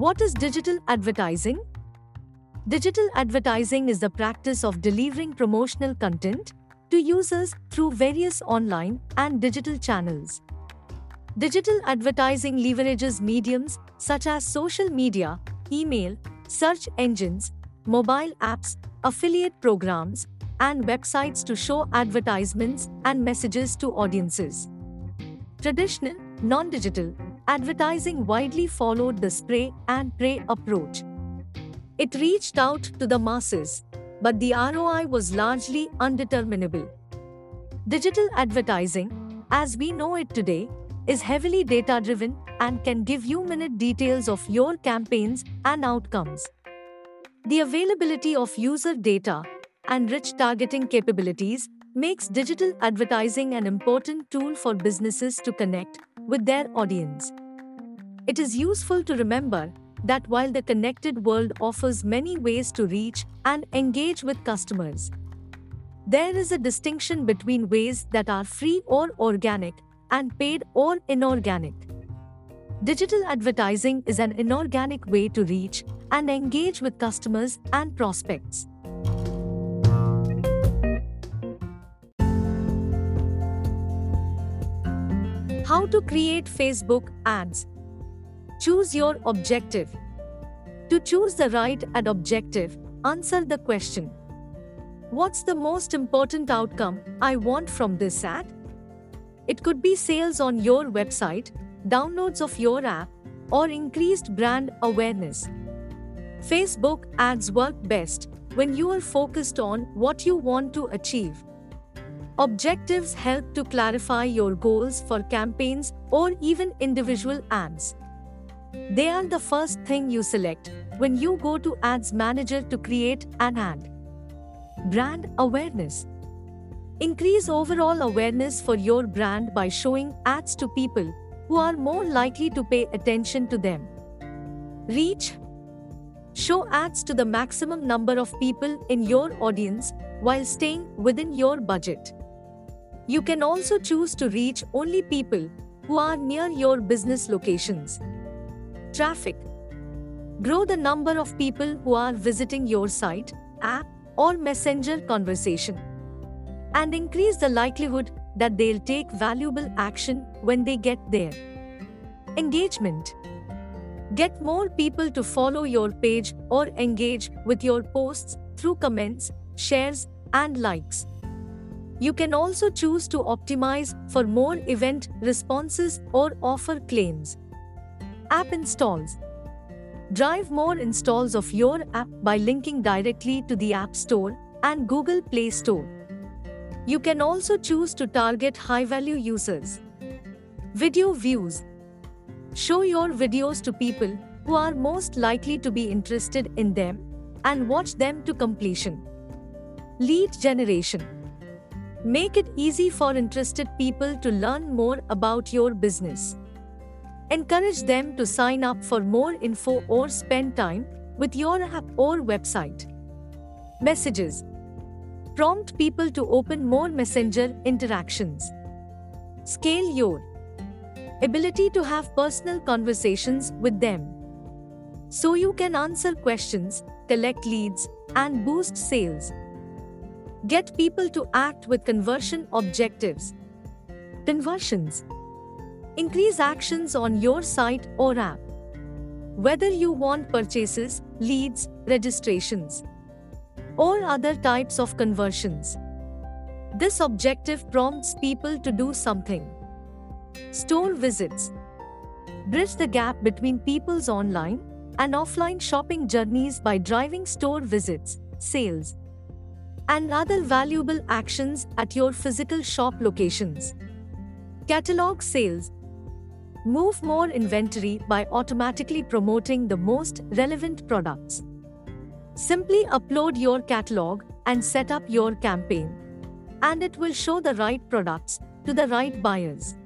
What is digital advertising? Digital advertising is the practice of delivering promotional content to users through various online and digital channels. Digital advertising leverages mediums such as social media, email, search engines, mobile apps, affiliate programs, and websites to show advertisements and messages to audiences. Traditional, non-digital advertising widely followed the spray and pray approach. It reached out to the masses, but the ROI was largely undeterminable. Digital advertising, as we know it today, is heavily data-driven and can give you minute details of your campaigns and outcomes. The availability of user data and rich targeting capabilities makes digital advertising an important tool for businesses to connect with their audience. It is useful to remember that while the connected world offers many ways to reach and engage with customers, there is a distinction between ways that are free or organic and paid or inorganic. Digital advertising is an inorganic way to reach and engage with customers and prospects. How to create Facebook ads? Choose your objective. To choose the right ad objective, answer the question, what's the most important outcome I want from this ad? It could be sales on your website, downloads of your app, or increased brand awareness. Facebook ads work best when you are focused on what you want to achieve. Objectives help to clarify your goals for campaigns or even individual ads. They are the first thing you select when you go to Ads Manager to create an ad. Brand awareness. Increase overall awareness for your brand by showing ads to people who are more likely to pay attention to them. Reach. Show ads to the maximum number of people in your audience while staying within your budget. You can also choose to reach only people who are near your business locations. Traffic. Grow the number of people who are visiting your site, app, or messenger conversation, and increase the likelihood that they'll take valuable action when they get there. Engagement. Get more people to follow your page or engage with your posts through comments, shares, and likes. You can also choose to optimize for more event responses or offer claims. App installs. Drive more installs of your app by linking directly to the App Store and Google Play Store. You can also choose to target high-value users. Video views. Show your videos to people who are most likely to be interested in them and watch them to completion. Lead generation. Make it easy for interested people to learn more about your business. Encourage them to sign up for more info or spend time with your app or website. Messages. Prompt people to open more messenger interactions. Scale your ability to have personal conversations with them, so you can answer questions, collect leads, and boost sales. Get people to act with conversion objectives. Conversions. Increase actions on your site or app, whether you want purchases, leads, registrations, or other types of conversions. This objective prompts people to do something. Store visits. Bridge the gap between people's online and offline shopping journeys by driving store visits, sales, and other valuable actions at your physical shop locations. Catalog sales. Move more inventory by automatically promoting the most relevant products. Simply upload your catalog and set up your campaign, and it will show the right products to the right buyers.